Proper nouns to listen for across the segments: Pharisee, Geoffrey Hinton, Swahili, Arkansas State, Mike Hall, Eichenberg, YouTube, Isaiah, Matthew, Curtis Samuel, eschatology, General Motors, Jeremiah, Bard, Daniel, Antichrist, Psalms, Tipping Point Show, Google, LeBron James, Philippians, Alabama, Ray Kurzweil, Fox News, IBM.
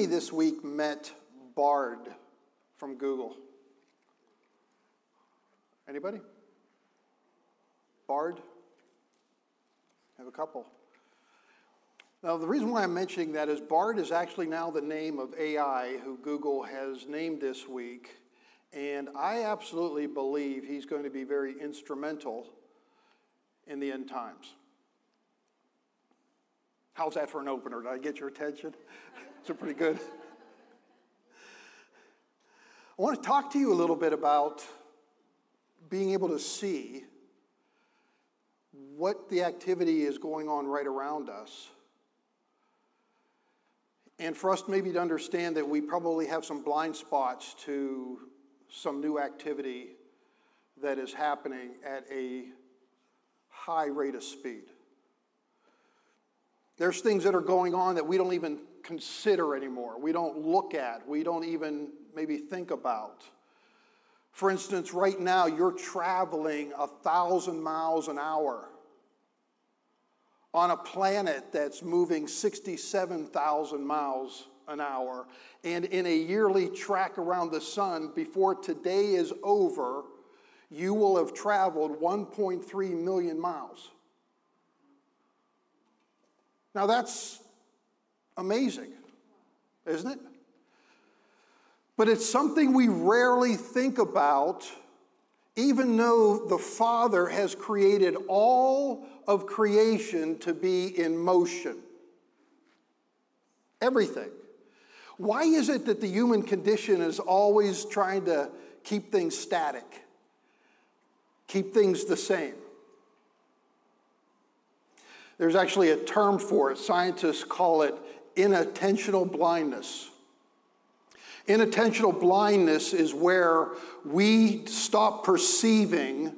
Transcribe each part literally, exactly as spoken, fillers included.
company this week met Bard from Google. Anybody? Bard? I have a couple. Now, the reason why I'm mentioning that is Bard is actually now the name of A I, who Google has named this week. And I absolutely believe he's going to be very instrumental in the end times. How's that for an opener? Did I get your attention? It's pretty good. I want to talk to you a little bit about being able to see what the activity is going on right around us. And for us maybe to understand that we probably have some blind spots to some new activity that is happening at a high rate of speed. There's things that are going on that we don't even consider anymore. We don't look at. We don't even maybe think about. For instance, right now you're traveling a thousand miles an hour on a planet that's moving sixty-seven thousand miles an hour. And in a yearly track around the sun, before today is over, you will have traveled one point three million miles. Now that's amazing, isn't it? But it's something we rarely think about, even though the Father has created all of creation to be in motion. Everything. Why is it that the human condition is always trying to keep things static, keep things the same? There's actually a term for it. Scientists call it inattentional blindness. Inattentional blindness is where we stop perceiving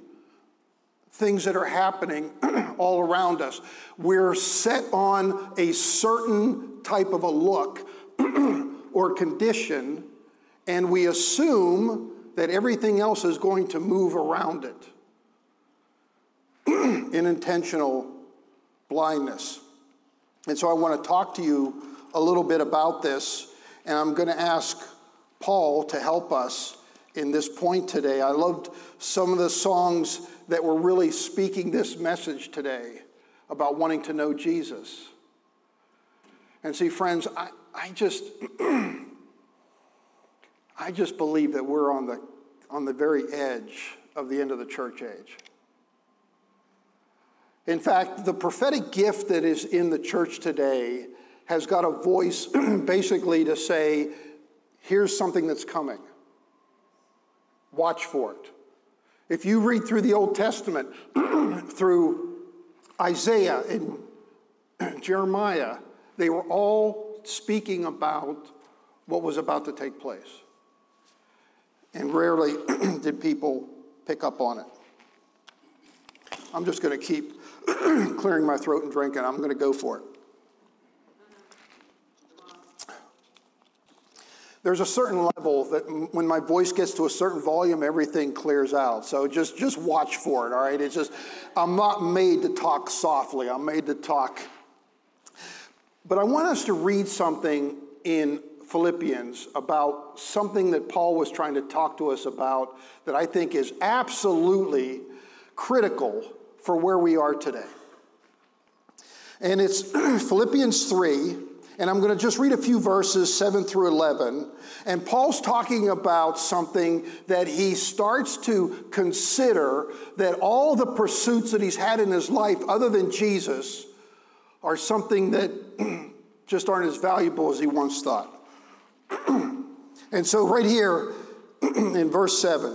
things that are happening all around us. We're set on a certain type of a look or condition, and we assume that everything else is going to move around it. Inattentional blindness. And so I want to talk to you a little bit about this, and I'm going to ask Paul to help us in this point today. I loved some of the songs that were really speaking this message today about wanting to know Jesus. And see, friends, I, I just I just believe that we're on the on the very edge of the end of the church age. In fact, the prophetic gift that is in the church today has got a voice basically to say, here's something that's coming. Watch for it. If you read through the Old Testament, through Isaiah and Jeremiah, they were all speaking about what was about to take place. And rarely did people pick up on it. I'm just going to keep clearing my throat and drinking. I'm going to go for it. There's a certain level that when my voice gets to a certain volume, everything clears out. So just, just watch for it, all right? It's just, I'm not made to talk softly. I'm made to talk. But I want us to read something in Philippians about something that Paul was trying to talk to us about that I think is absolutely critical for where we are today. And it's Philippians three. And I'm going to just read a few verses, seven through eleven. And Paul's talking about something that he starts to consider, that all the pursuits that he's had in his life other than Jesus are something that just aren't as valuable as he once thought. And so right here in verse seven,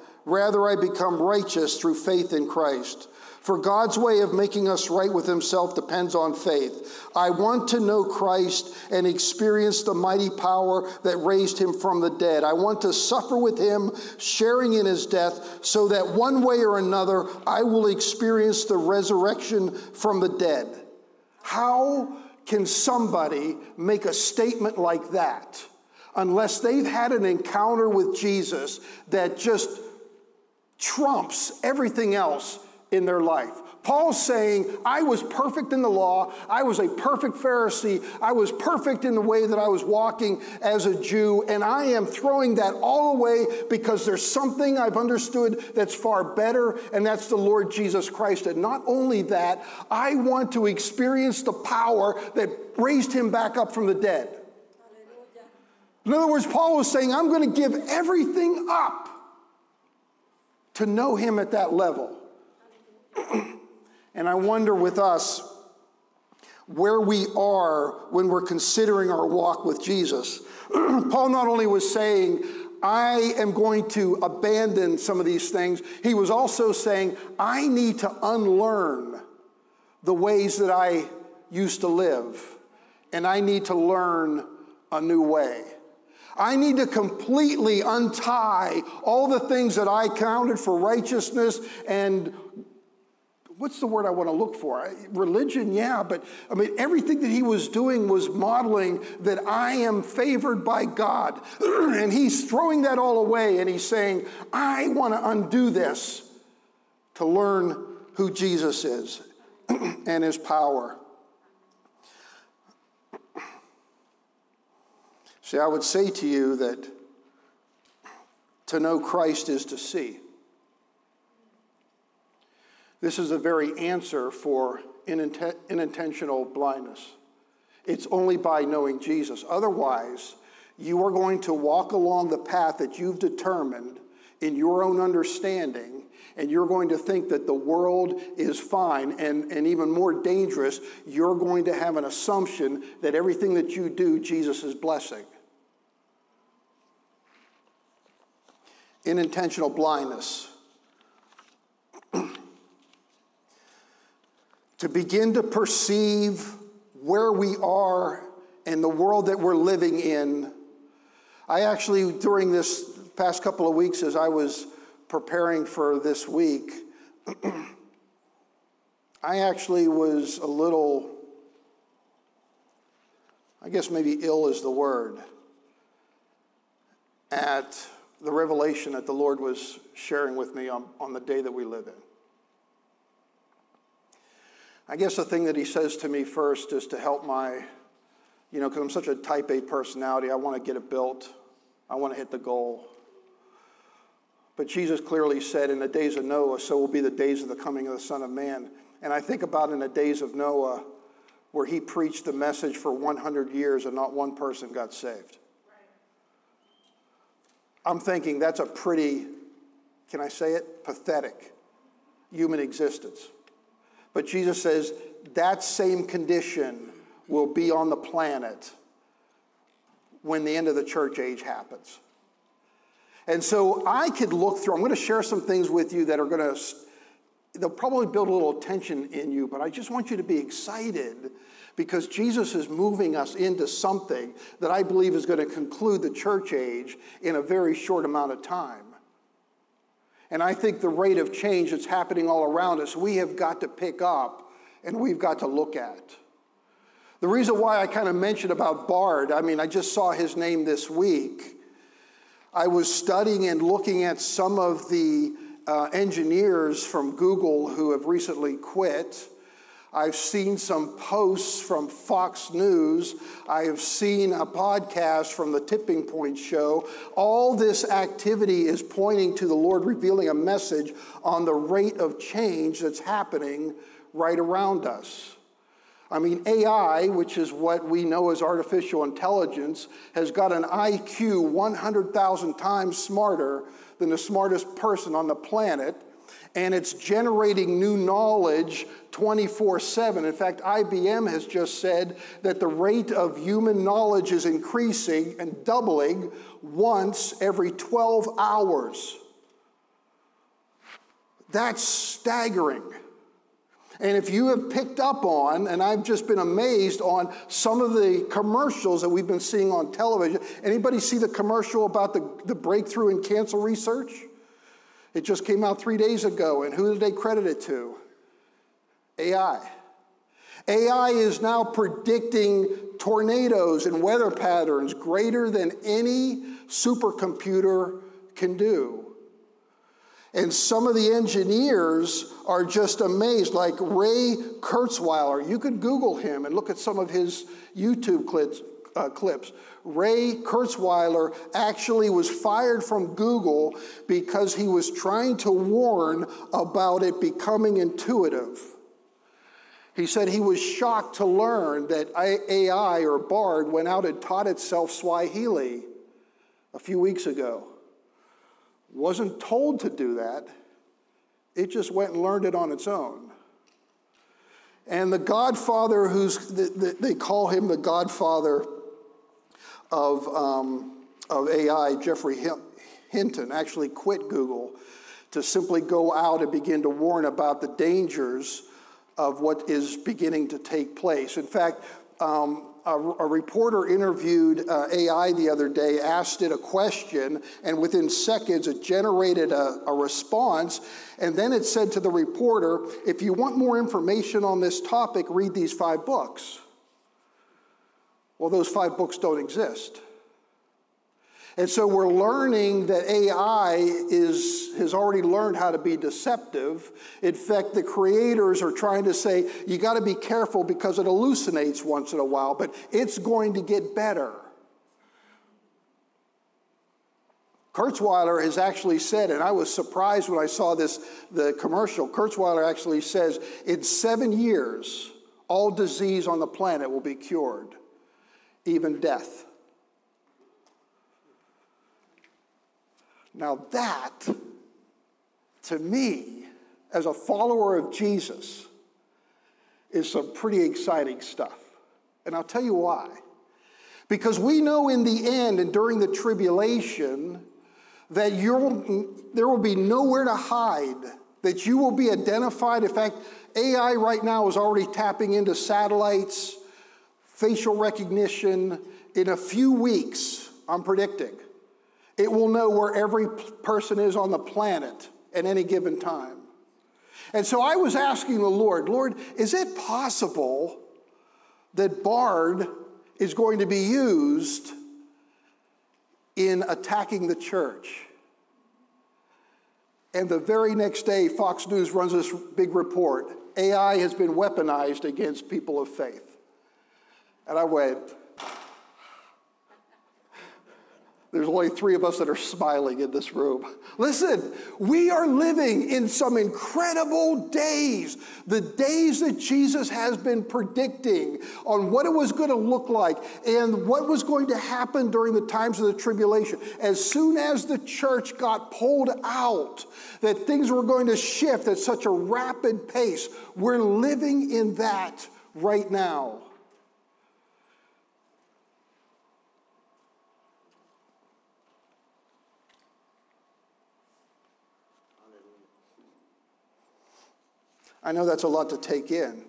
Rather, I become righteous through faith in Christ. For God's way of making us right with himself depends on faith. I want to know Christ and experience the mighty power that raised him from the dead. I want to suffer with him, sharing in his death, so that one way or another, I will experience the resurrection from the dead. How can somebody make a statement like that unless they've had an encounter with Jesus that just trumps everything else in their life? Paul's saying, I was perfect in the law. I was a perfect Pharisee. I was perfect in the way that I was walking as a Jew, and I am throwing that all away because there's something I've understood that's far better, and that's the Lord Jesus Christ. And not only that, I want to experience the power that raised him back up from the dead. In other words, Paul was saying, I'm going to give everything up to know him at that level. And I wonder with us where we are when we're considering our walk with Jesus. Paul not only was saying, I am going to abandon some of these things, he was also saying, I need to unlearn the ways that I used to live, and I need to learn a new way. I need to completely untie all the things that I counted for righteousness and what's the word I want to look for? Religion, yeah, but I mean, everything that he was doing was modeling that I am favored by God. And he's throwing that all away, and he's saying, I want to undo this to learn who Jesus is and his power. See, I would say to you that to know Christ is to see. This is the very answer for unintentional blindness. It's only by knowing Jesus. Otherwise, you are going to walk along the path that you've determined in your own understanding, and you're going to think that the world is fine, and, and even more dangerous, you're going to have an assumption that everything that you do, Jesus is blessing. Unintentional blindness. To begin to perceive where we are and the world that we're living in. I actually, during this past couple of weeks, as I was preparing for this week, I actually was a little, I guess maybe ill is the word, at the revelation that the Lord was sharing with me on, on the day that we live in. I guess the thing that he says to me first is to help my, you know, because I'm such a type A personality, I want to get it built. I want to hit the goal. But Jesus clearly said, in the days of Noah, so will be the days of the coming of the Son of Man. And I think about in the days of Noah, where he preached the message for one hundred years and not one person got saved. I'm thinking that's a pretty, can I say it, pathetic human existence. But Jesus says that same condition will be on the planet when the end of the church age happens. And so I could look through, I'm going to share some things with you that are going to, they'll probably build a little tension in you, but I just want you to be excited because Jesus is moving us into something that I believe is going to conclude the church age in a very short amount of time. And I think the rate of change that's happening all around us, we have got to pick up and we've got to look at. The reason why I kind of mentioned about Bard, I mean, I just saw his name this week. I was studying and looking at some of the uh, engineers from Google who have recently quit. I've seen some posts from Fox News. I have seen a podcast from the Tipping Point Show. All this activity is pointing to the Lord revealing a message on the rate of change that's happening right around us. I mean, A I, which is what we know as artificial intelligence, has got an I Q one hundred thousand times smarter than the smartest person on the planet. And it's generating new knowledge twenty-four seven. In fact, I B M has just said that the rate of human knowledge is increasing and doubling once every twelve hours. That's staggering. And if you have picked up on, and I've just been amazed on some of the commercials that we've been seeing on television. Anybody see the commercial about the, the breakthrough in cancer research? It just came out three days ago, and who did they credit it to? A I. A I is now predicting tornadoes and weather patterns greater than any supercomputer can do. And some of the engineers are just amazed, like Ray Kurzweil. You could Google him and look at some of his YouTube clips. Uh, clips. Ray Kurzweil actually was fired from Google because he was trying to warn about it becoming intuitive. He said he was shocked to learn that A I, or Bard, went out and taught itself Swahili a few weeks ago. Wasn't told to do that. It just went and learned it on its own. And the Godfather, who's they call him the Godfather of um, of A I, Geoffrey Hinton, actually quit Google to simply go out and begin to warn about the dangers of what is beginning to take place. In fact, um, a, a reporter interviewed uh, A I the other day, asked it a question, and within seconds it generated a, a response, and then it said to the reporter, if you want more information on this topic, read these five books. Well, those five books don't exist. And so we're learning that A I is, has already learned how to be deceptive. In fact, the creators are trying to say, you got to be careful because it hallucinates once in a while, but it's going to get better. Kurzweiler has actually said, and I was surprised when I saw this, the commercial, Kurzweiler actually says, in seven years, all disease on the planet will be cured, even death. Now that, to me, as a follower of Jesus, is some pretty exciting stuff. And I'll tell you why. Because we know in the end and during the tribulation that you'll, there will be nowhere to hide, that you will be identified. In fact, A I right now is already tapping into satellites, facial recognition. In a few weeks, I'm predicting, it will know where every person is on the planet at any given time. And so I was asking the Lord, Lord, is it possible that Bard is going to be used in attacking the church? And the very next day, Fox News runs this big report. A I has been weaponized against people of faith. And I went, there's only three of us that are smiling in this room. Listen, we are living in some incredible days, the days that Jesus has been predicting on what it was going to look like and what was going to happen during the times of the tribulation. As soon as the church got pulled out, that things were going to shift at such a rapid pace. We're living in that right now. I know that's a lot to take in,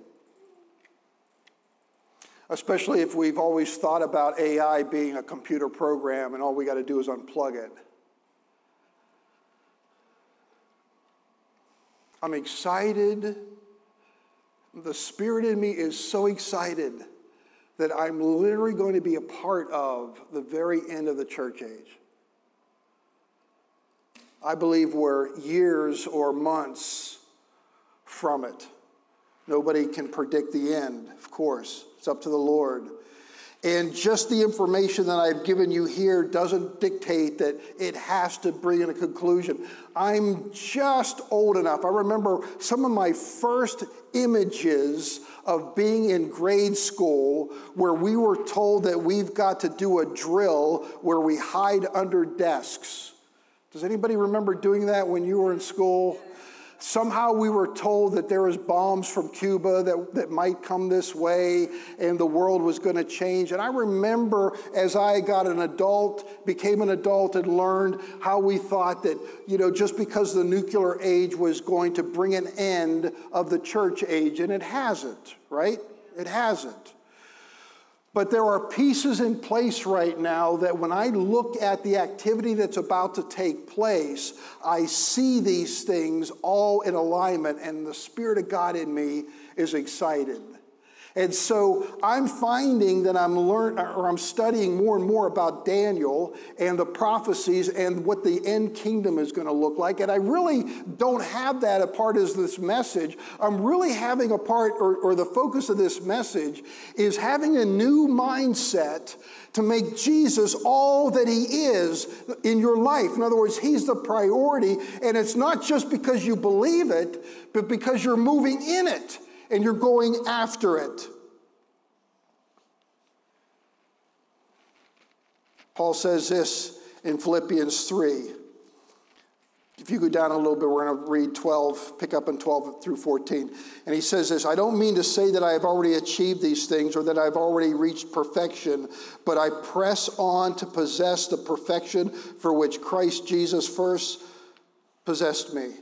especially if we've always thought about A I being a computer program and all we got to do is unplug it. I'm excited. The Spirit in me is so excited that I'm literally going to be a part of the very end of the church age. I believe we're years or months from it. Nobody can predict the end, of course. It's up to the Lord. And just the information that I've given you here doesn't dictate that it has to bring in a conclusion. I'm just old enough. I remember some of my first images of being in grade school where we were told that we've got to do a drill where we hide under desks. Does anybody remember doing that when you were in school? Somehow we were told that there was bombs from Cuba that, that might come this way, and the world was going to change. And I remember as I got an adult, became an adult, and learned how we thought that, you know, just because the nuclear age was going to bring an end of the church age, and it hasn't, right? It hasn't. But there are pieces in place right now that when I look at the activity that's about to take place, I see these things all in alignment, and the Spirit of God in me is excited. And so I'm finding that I'm learn or I'm studying more and more about Daniel and the prophecies and what the end kingdom is going to look like. And I really don't have that a part as this message. I'm really having a part, or, or the focus of this message is having a new mindset to make Jesus all that he is in your life. In other words, he's the priority. And it's not just because you believe it, but because you're moving in it. And you're going after it. Paul says this in Philippians three. If you go down a little bit, we're going to read twelve, pick up in twelve through fourteen. And he says this, I don't mean to say that I have already achieved these things or that I've already reached perfection, but I press on to possess the perfection for which Christ Jesus first possessed me.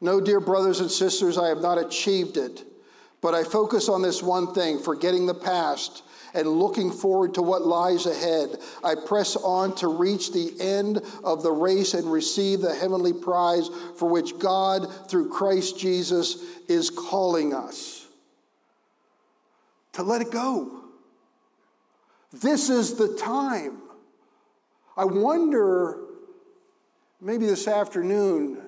No, dear brothers and sisters, I have not achieved it. But I focus on this one thing, forgetting the past and looking forward to what lies ahead. I press on to reach the end of the race and receive the heavenly prize for which God, through Christ Jesus, is calling us. To let it go. This is the time. I wonder, maybe this afternoon,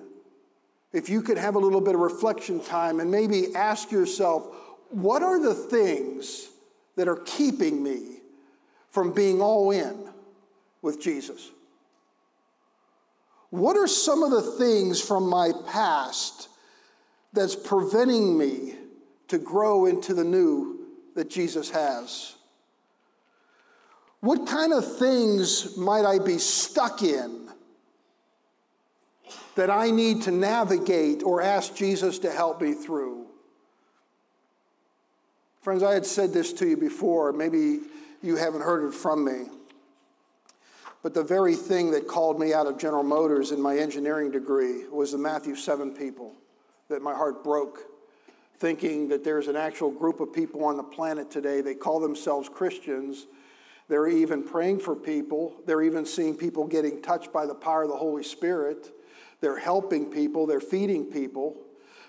if you could have a little bit of reflection time and maybe ask yourself, what are the things that are keeping me from being all in with Jesus? What are some of the things from my past that's preventing me to grow into the new that Jesus has? What kind of things might I be stuck in that I need to navigate or ask Jesus to help me through? Friends, I had said this to you before. Maybe you haven't heard it from me. But the very thing that called me out of General Motors in my engineering degree was the Matthew seven people, that my heart broke, thinking that there's an actual group of people on the planet today. They call themselves Christians. They're even praying for people. They're even seeing people getting touched by the power of the Holy Spirit. They're helping people, they're feeding people,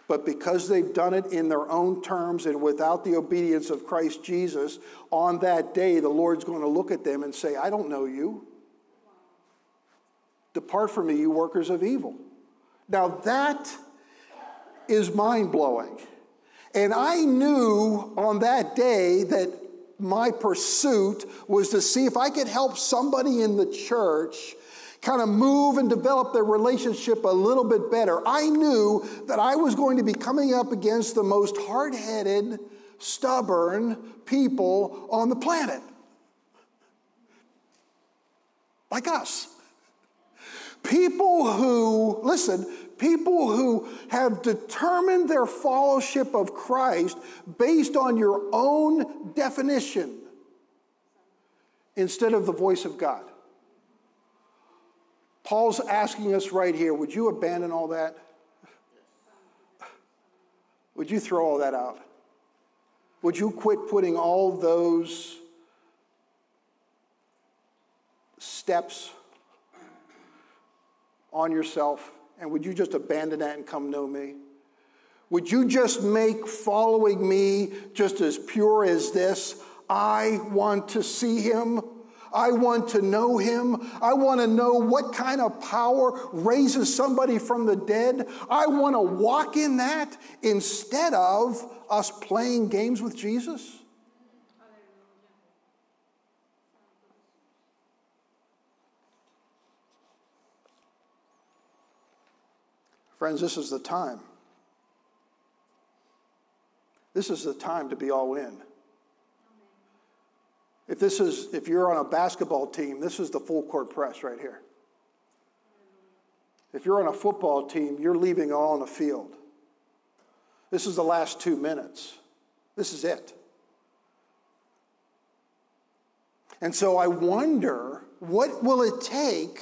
but because they've done it in their own terms and without the obedience of Christ Jesus, on that day, the Lord's going to look at them and say, I don't know you. Depart from me, you workers of evil. Now that is mind-blowing. And I knew on that day that my pursuit was to see if I could help somebody in the church kind of move and develop their relationship a little bit better. I knew that I was going to be coming up against the most hard-headed, stubborn people on the planet. Like us. People who, listen, people who have determined their followership of Christ based on your own definition instead of the voice of God. Paul's asking us right here, would you abandon all that? Would you throw all that out? Would you quit putting all those steps on yourself? And would you just abandon that and come know me? Would you just make following me just as pure as this? I want to see him. I want to know him. I want to know what kind of power raises somebody from the dead. I want to walk in that instead of us playing games with Jesus. Friends, this is the time. This is the time to be all in. If this is, if you're on a basketball team, this is the full court press right here. If you're on a football team, you're leaving all on the field. This is the last two minutes. This is it. And so I wonder, what will it take?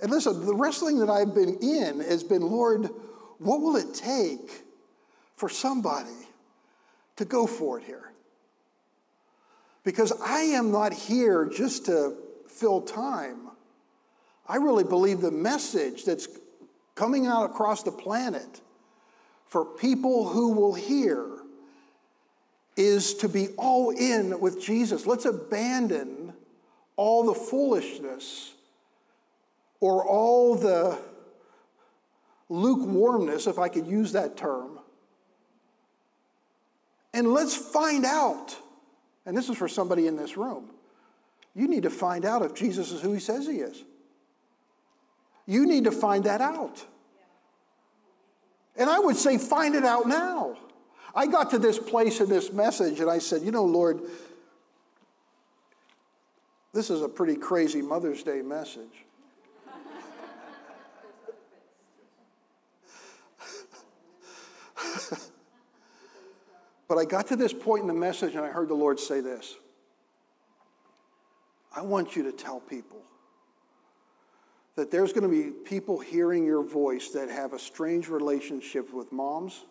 And listen, the wrestling that I've been in has been, Lord, what will it take for somebody to go for it here? Because I am not here just to fill time. I really believe the message that's coming out across the planet for people who will hear is to be all in with Jesus. Let's abandon all the foolishness or all the lukewarmness, if I could use that term, and let's find out. And this is for somebody in this room. You need to find out if Jesus is who he says he is. You need to find that out. And I would say, find it out now. I got to this place in this message, and I said, you know, Lord, this is a pretty crazy Mother's Day message. But I got to this point in the message, and I heard the Lord say this. I want you to tell people that there's going to be people hearing your voice that have a strange relationship with moms,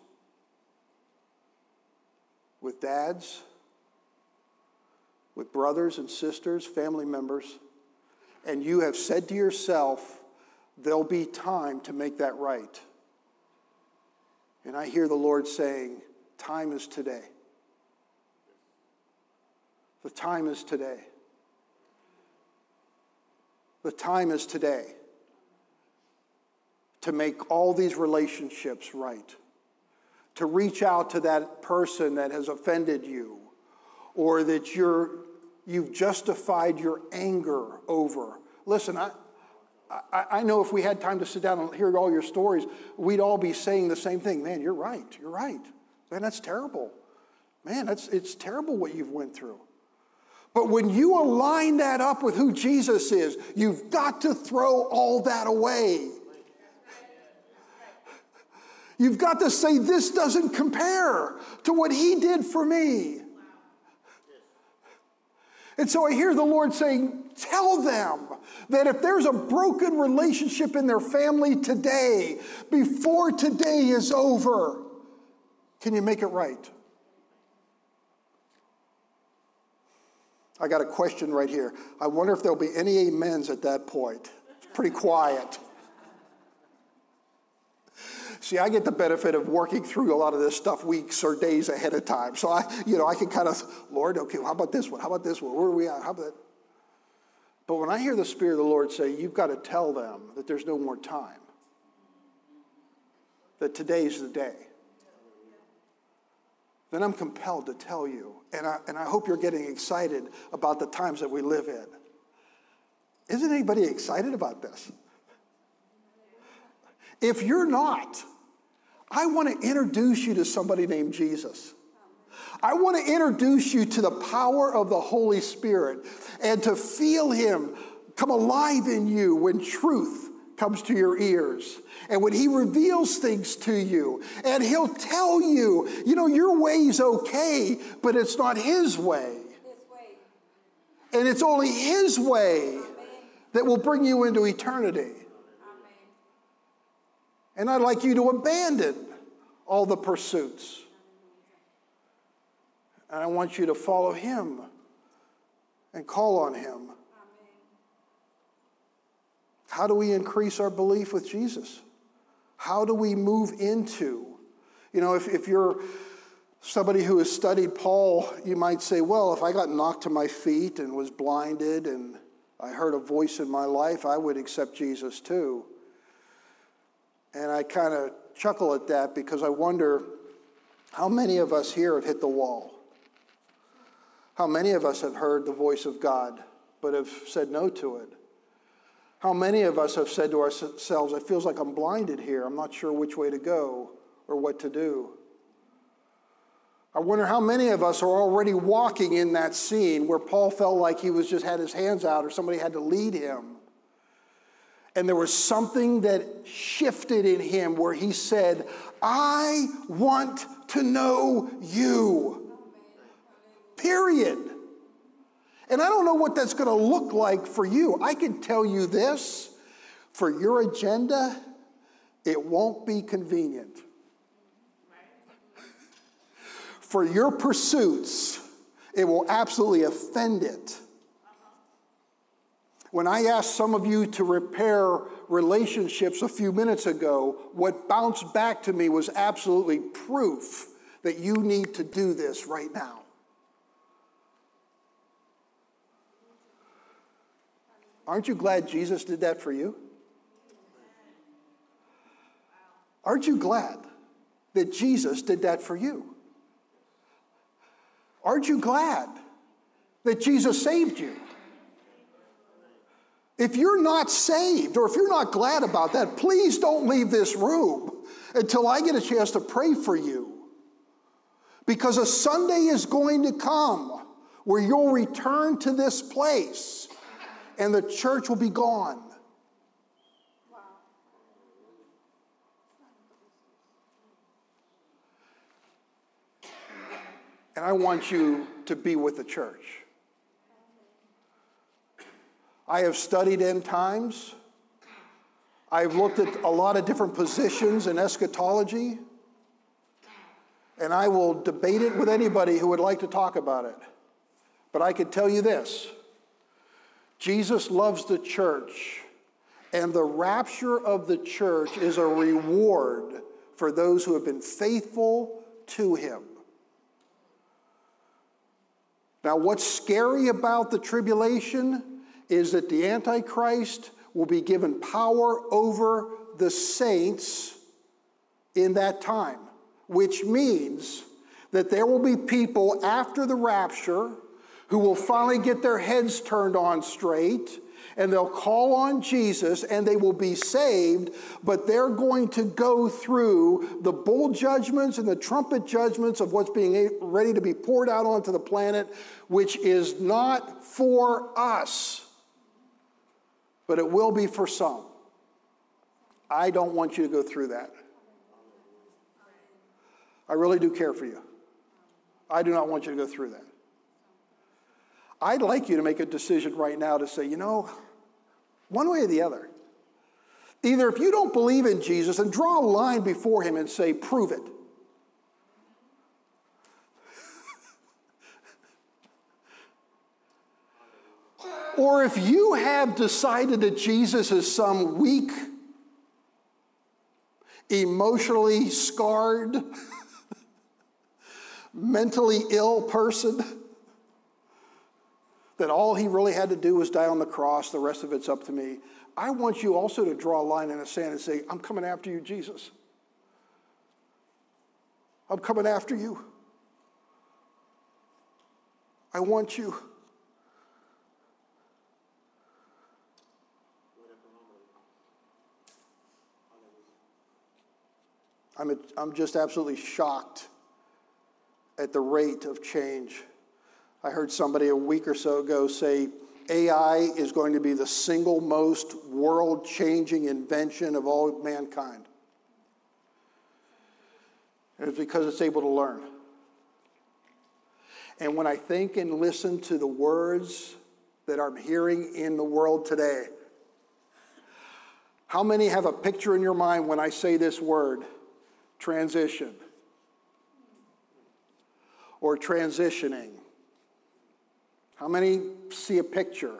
with dads, with brothers and sisters, family members, and you have said to yourself, there'll be time to make that right. And I hear the Lord saying, time is today. The time is today. The time is today to make all these relationships right, to reach out to that person that has offended you or that you're, you've justified your anger over. Listen, I, I, I know if we had time to sit down and hear all your stories, we'd all be saying the same thing. Man, you're right, you're right. Man, that's terrible. Man, that's it's terrible what you've went through. But when you align that up with who Jesus is, you've got to throw all that away. You've got to say, this doesn't compare to what he did for me. And so I hear the Lord saying, tell them that if there's a broken relationship in their family today, before today is over, can you make it right? I got a question right here. I wonder if there'll be any amens at that point. It's pretty quiet. See, I get the benefit of working through a lot of this stuff weeks or days ahead of time. So I, you know, I can kind of, Lord, okay, well, how about this one? How about this one? Where are we at? How about that? But when I hear the Spirit of the Lord say, you've got to tell them that there's no more time, that today's the day, then I'm compelled to tell you, and I, and I hope you're getting excited about the times that we live in. Isn't anybody excited about this? If you're not, I want to introduce you to somebody named Jesus. I want to introduce you to the power of the Holy Spirit and to feel him come alive in you when truth comes to your ears, and when he reveals things to you, and he'll tell you, you know, your way's okay, but it's not his way. way. And it's only his way Amen. That will bring you into eternity. Amen. And I'd like you to abandon all the pursuits. And I want you to follow him and call on him. How do we increase our belief with Jesus? How do we move into, you know, if, if you're somebody who has studied Paul, you might say, well, if I got knocked to my feet and was blinded and I heard a voice in my life, I would accept Jesus too. And I kind of chuckle at that because I wonder how many of us here have hit the wall? How many of us have heard the voice of God but have said no to it? How many of us have said to ourselves, it feels like I'm blinded here. I'm not sure which way to go or what to do. I wonder how many of us are already walking in that scene where Paul felt like he was just had his hands out or somebody had to lead him. And there was something that shifted in him where he said, I want to know you. Period. And I don't know what that's going to look like for you. I can tell you this, for your agenda, it won't be convenient. For your pursuits, it will absolutely offend it. When I asked some of you to repair relationships a few minutes ago, what bounced back to me was absolutely proof that you need to do this right now. Aren't you glad Jesus did that for you? Aren't you glad that Jesus did that for you? Aren't you glad that Jesus saved you? If you're not saved, or if you're not glad about that, please don't leave this room until I get a chance to pray for you. Because a Sunday is going to come where you'll return to this place and the church will be gone. Wow. And I want you to be with the church. I have studied end times. I've looked at a lot of different positions in eschatology. And I will debate it with anybody who would like to talk about it. But I can tell you this. Jesus loves the church. And the rapture of the church is a reward for those who have been faithful to him. Now, what's scary about the tribulation is that the Antichrist will be given power over the saints in that time, which means that there will be people after the rapture who will finally get their heads turned on straight, and they'll call on Jesus, and they will be saved, but they're going to go through the bowl judgments and the trumpet judgments of what's being ready to be poured out onto the planet, which is not for us. But it will be for some. I don't want you to go through that. I really do care for you. I do not want you to go through that. I'd like you to make a decision right now to say, you know, one way or the other. Either if you don't believe in Jesus, and draw a line before him and say, prove it. Or if you have decided that Jesus is some weak, emotionally scarred, mentally ill person, that all he really had to do was die on the cross, the rest of it's up to me, I want you also to draw a line in the sand and say, I'm coming after you, Jesus. I'm coming after you. I want you. I'm, I'm just absolutely shocked at the rate of change. I heard somebody a week or so ago say A I is going to be the single most world-changing invention of all mankind. And it's because it's able to learn. And when I think and listen to the words that I'm hearing in the world today, how many have a picture in your mind when I say this word? Transition or transitioning. How many see a picture?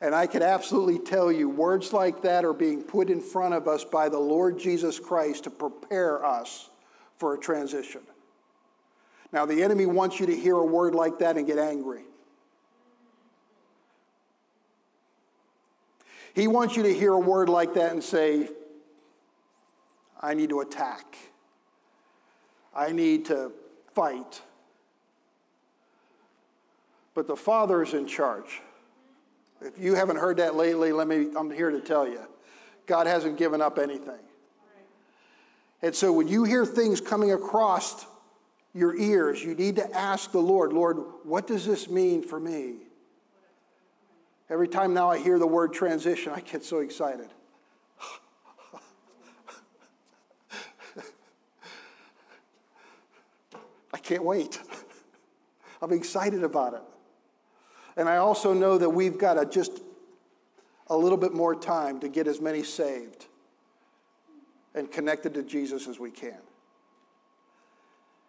And I can absolutely tell you, words like that are being put in front of us by the Lord Jesus Christ to prepare us for a transition. Now, the enemy wants you to hear a word like that and get angry. He wants you to hear a word like that and say, I need to attack. I need to fight. But the Father is in charge. If you haven't heard that lately, let me, I'm here to tell you. God hasn't given up anything. And so when you hear things coming across your ears, you need to ask the Lord, Lord, what does this mean for me? Every time now I hear the word transition, I get so excited. I can't wait. I'm excited about it. And I also know that we've got to just a little bit more time to get as many saved and connected to Jesus as we can.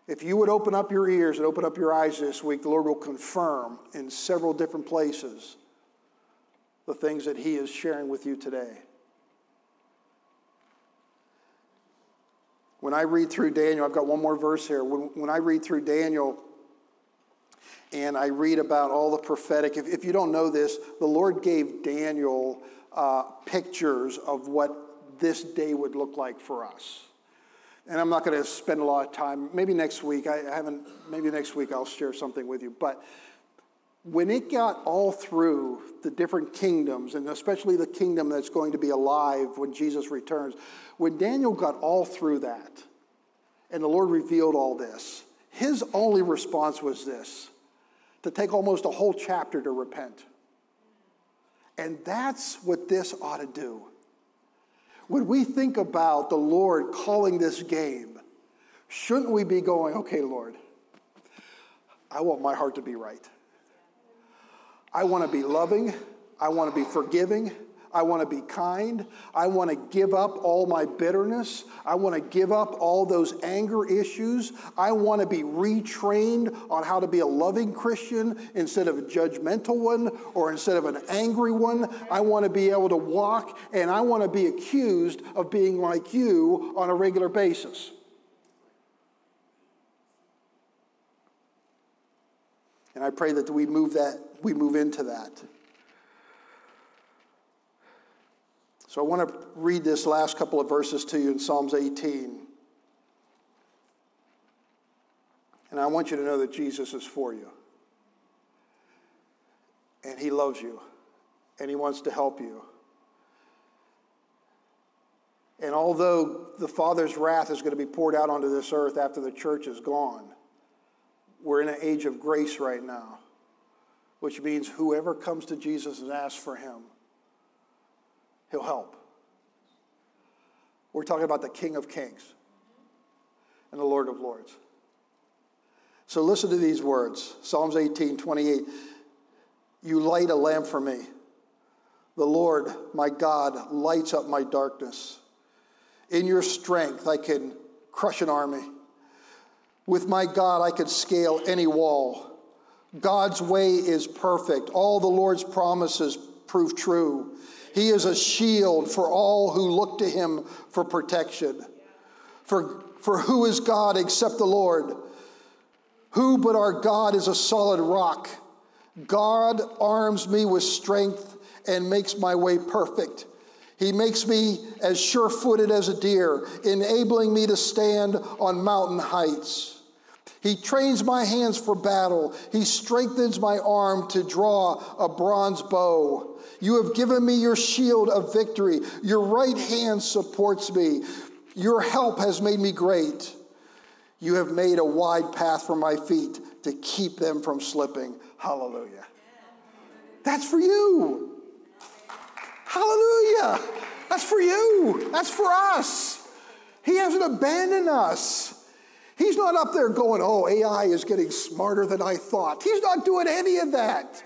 If you would open up your ears and open up your eyes this week, the Lord will confirm in several different places the things that he is sharing with you today. When I read through Daniel, I've got one more verse here. When, when I read through Daniel and I read about all the prophetic, if, if you don't know this, the Lord gave Daniel uh, pictures of what this day would look like for us. And I'm not going to spend a lot of time. Maybe next week, I haven't, maybe next week I'll share something with you. But when it got all through the different kingdoms, and especially the kingdom that's going to be alive when Jesus returns, when Daniel got all through that, and the Lord revealed all this, his only response was this, to take almost a whole chapter to repent. And that's what this ought to do. When we think about the Lord calling this game, shouldn't we be going, okay, Lord, I want my heart to be right. I want to be loving. I want to be forgiving. I want to be kind. I want to give up all my bitterness. I want to give up all those anger issues. I want to be retrained on how to be a loving Christian instead of a judgmental one or instead of an angry one. I want to be able to walk, and I want to be accused of being like you on a regular basis. And I pray that we move that, we move into that. So I want to read this last couple of verses to you in Psalms eighteen. And I want you to know that Jesus is for you. And he loves you. And he wants to help you. And although the Father's wrath is going to be poured out onto this earth after the church is gone, we're in an age of grace right now, which means whoever comes to Jesus and asks for him, he'll help. We're talking about the King of Kings and the Lord of Lords. So listen to these words. Psalms eighteen, twenty-eight. You light a lamp for me. The Lord, my God, lights up my darkness. In your strength, I can crush an army. With my God, I could scale any wall. God's way is perfect. All the Lord's promises prove true. He is a shield for all who look to him for protection. For, for who is God except the Lord? Who but our God is a solid rock? God arms me with strength and makes my way perfect. He makes me as sure-footed as a deer, enabling me to stand on mountain heights. He trains my hands for battle. He strengthens my arm to draw a bronze bow. You have given me your shield of victory. Your right hand supports me. Your help has made me great. You have made a wide path for my feet to keep them from slipping. Hallelujah. That's for you. Hallelujah. That's for you. That's for us. He hasn't abandoned us. He's not up there going, oh, A I is getting smarter than I thought. He's not doing any of that.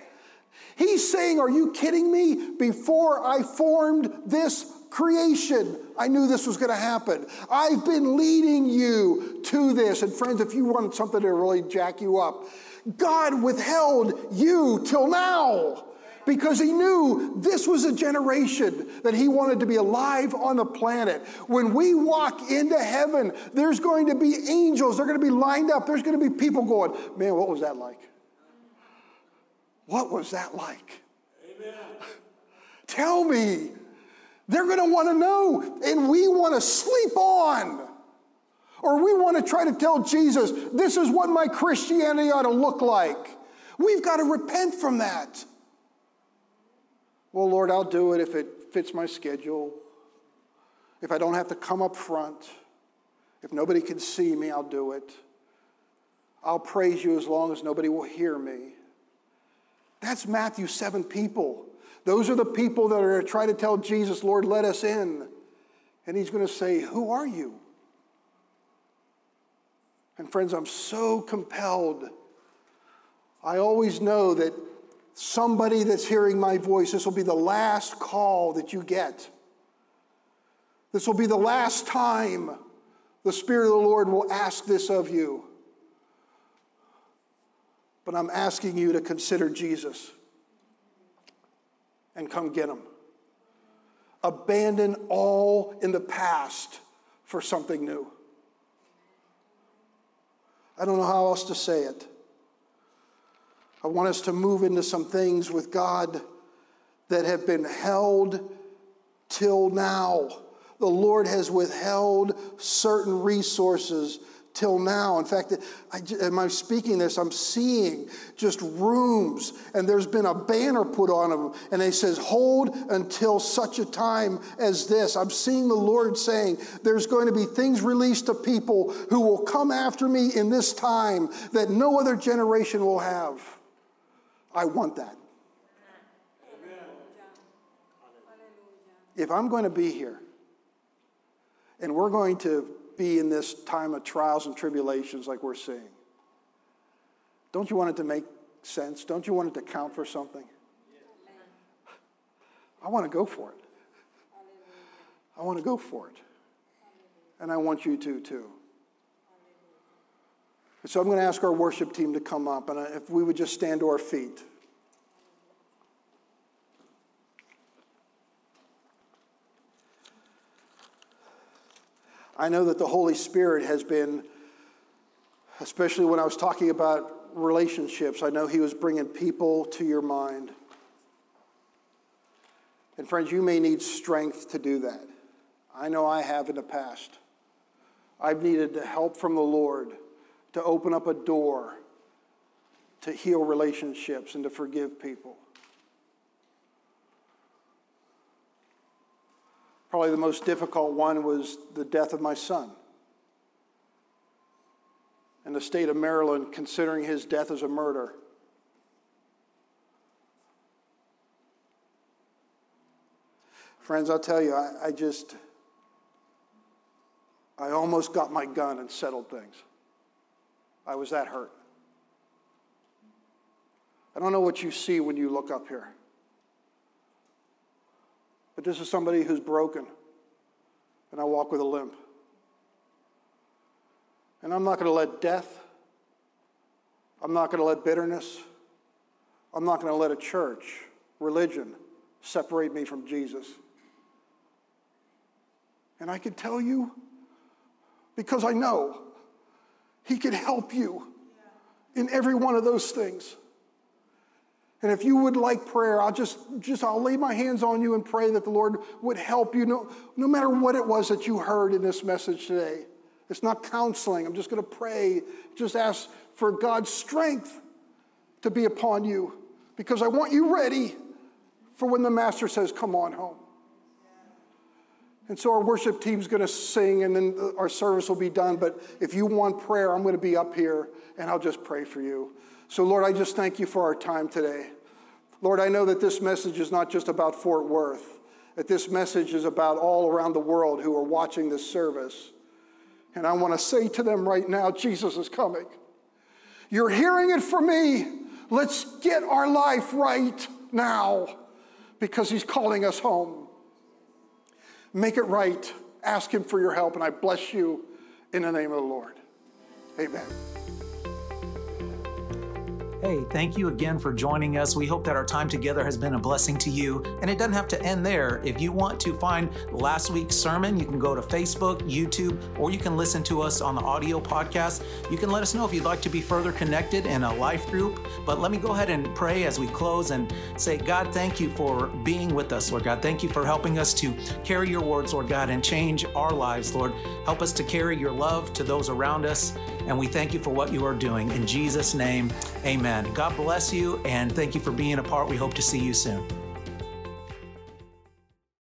He's saying, are you kidding me? Before I formed this creation, I knew this was going to happen. I've been leading you to this. And friends, if you want something to really jack you up, God withheld you till now because he knew this was a generation that he wanted to be alive on the planet. When we walk into heaven, there's going to be angels. They're going to be lined up. There's going to be people going, man, what was that like? What was that like? Amen. Tell me. They're going to want to know, and we want to sleep on. Or we want to try to tell Jesus, this is what my Christianity ought to look like. We've got to repent from that. Well, Lord, I'll do it if it fits my schedule. If I don't have to come up front. If nobody can see me, I'll do it. I'll praise you as long as nobody will hear me. That's Matthew seven people. Those are the people that are trying to tell Jesus, Lord, let us in. And he's going to say, who are you? And friends, I'm so compelled. I always know that somebody that's hearing my voice, this will be the last call that you get. This will be the last time the Spirit of the Lord will ask this of you. But I'm asking you to consider Jesus and come get him. Abandon all in the past for something new. I don't know how else to say it. I want us to move into some things with God that have been held till now. The Lord has withheld certain resources till now. In fact, I, am I speaking this? I'm seeing just rooms, and there's been a banner put on them, and it says, hold until such a time as this. I'm seeing the Lord saying, there's going to be things released to people who will come after me in this time that no other generation will have. I want that. Amen. If I'm going to be here, and we're going to be in this time of trials and tribulations like we're seeing. Don't you want it to make sense? Don't you want it to count for something? I want to go for it. I want to go for it. And I want you to, too. And so I'm going to ask our worship team to come up, and if we would just stand to our feet. I know that the Holy Spirit has been, especially when I was talking about relationships, I know he was bringing people to your mind. And friends, you may need strength to do that. I know I have in the past. I've needed help from the Lord to open up a door to heal relationships and to forgive people. Probably the most difficult one was the death of my son. And the state of Maryland considering his death as a murder. Friends, I'll tell you, I, I just, I almost got my gun and settled things. I was that hurt. I don't know what you see when you look up here. But this is somebody who's broken, and I walk with a limp. And I'm not going to let death, I'm not going to let bitterness, I'm not going to let a church, religion, separate me from Jesus. And I can tell you, because I know, he can help you in every one of those things. And if you would like prayer, I'll just, just I'll lay my hands on you and pray that the Lord would help you, no, no matter what it was that you heard in this message today. It's not counseling. I'm just going to pray. Just ask for God's strength to be upon you, because I want you ready for when the Master says, come on home. And so our worship team's going to sing, and then our service will be done. But if you want prayer, I'm going to be up here, and I'll just pray for you. So, Lord, I just thank you for our time today. Lord, I know that this message is not just about Fort Worth, that this message is about all around the world who are watching this service. And I want to say to them right now, Jesus is coming. You're hearing it from me. Let's get our life right now, because he's calling us home. Make it right. Ask him for your help, and I bless you in the name of the Lord. Amen. Hey, thank you again for joining us. We hope that our time together has been a blessing to you. And it doesn't have to end there. If you want to find last week's sermon, you can go to Facebook, YouTube, or you can listen to us on the audio podcast. You can let us know if you'd like to be further connected in a life group. But let me go ahead and pray as we close and say, God, thank you for being with us, Lord God. Thank you for helping us to carry your words, Lord God, and change our lives, Lord. Help us to carry your love to those around us. And we thank you for what you are doing. In Jesus' name, amen. God bless you, and thank you for being a part. We hope to see you soon.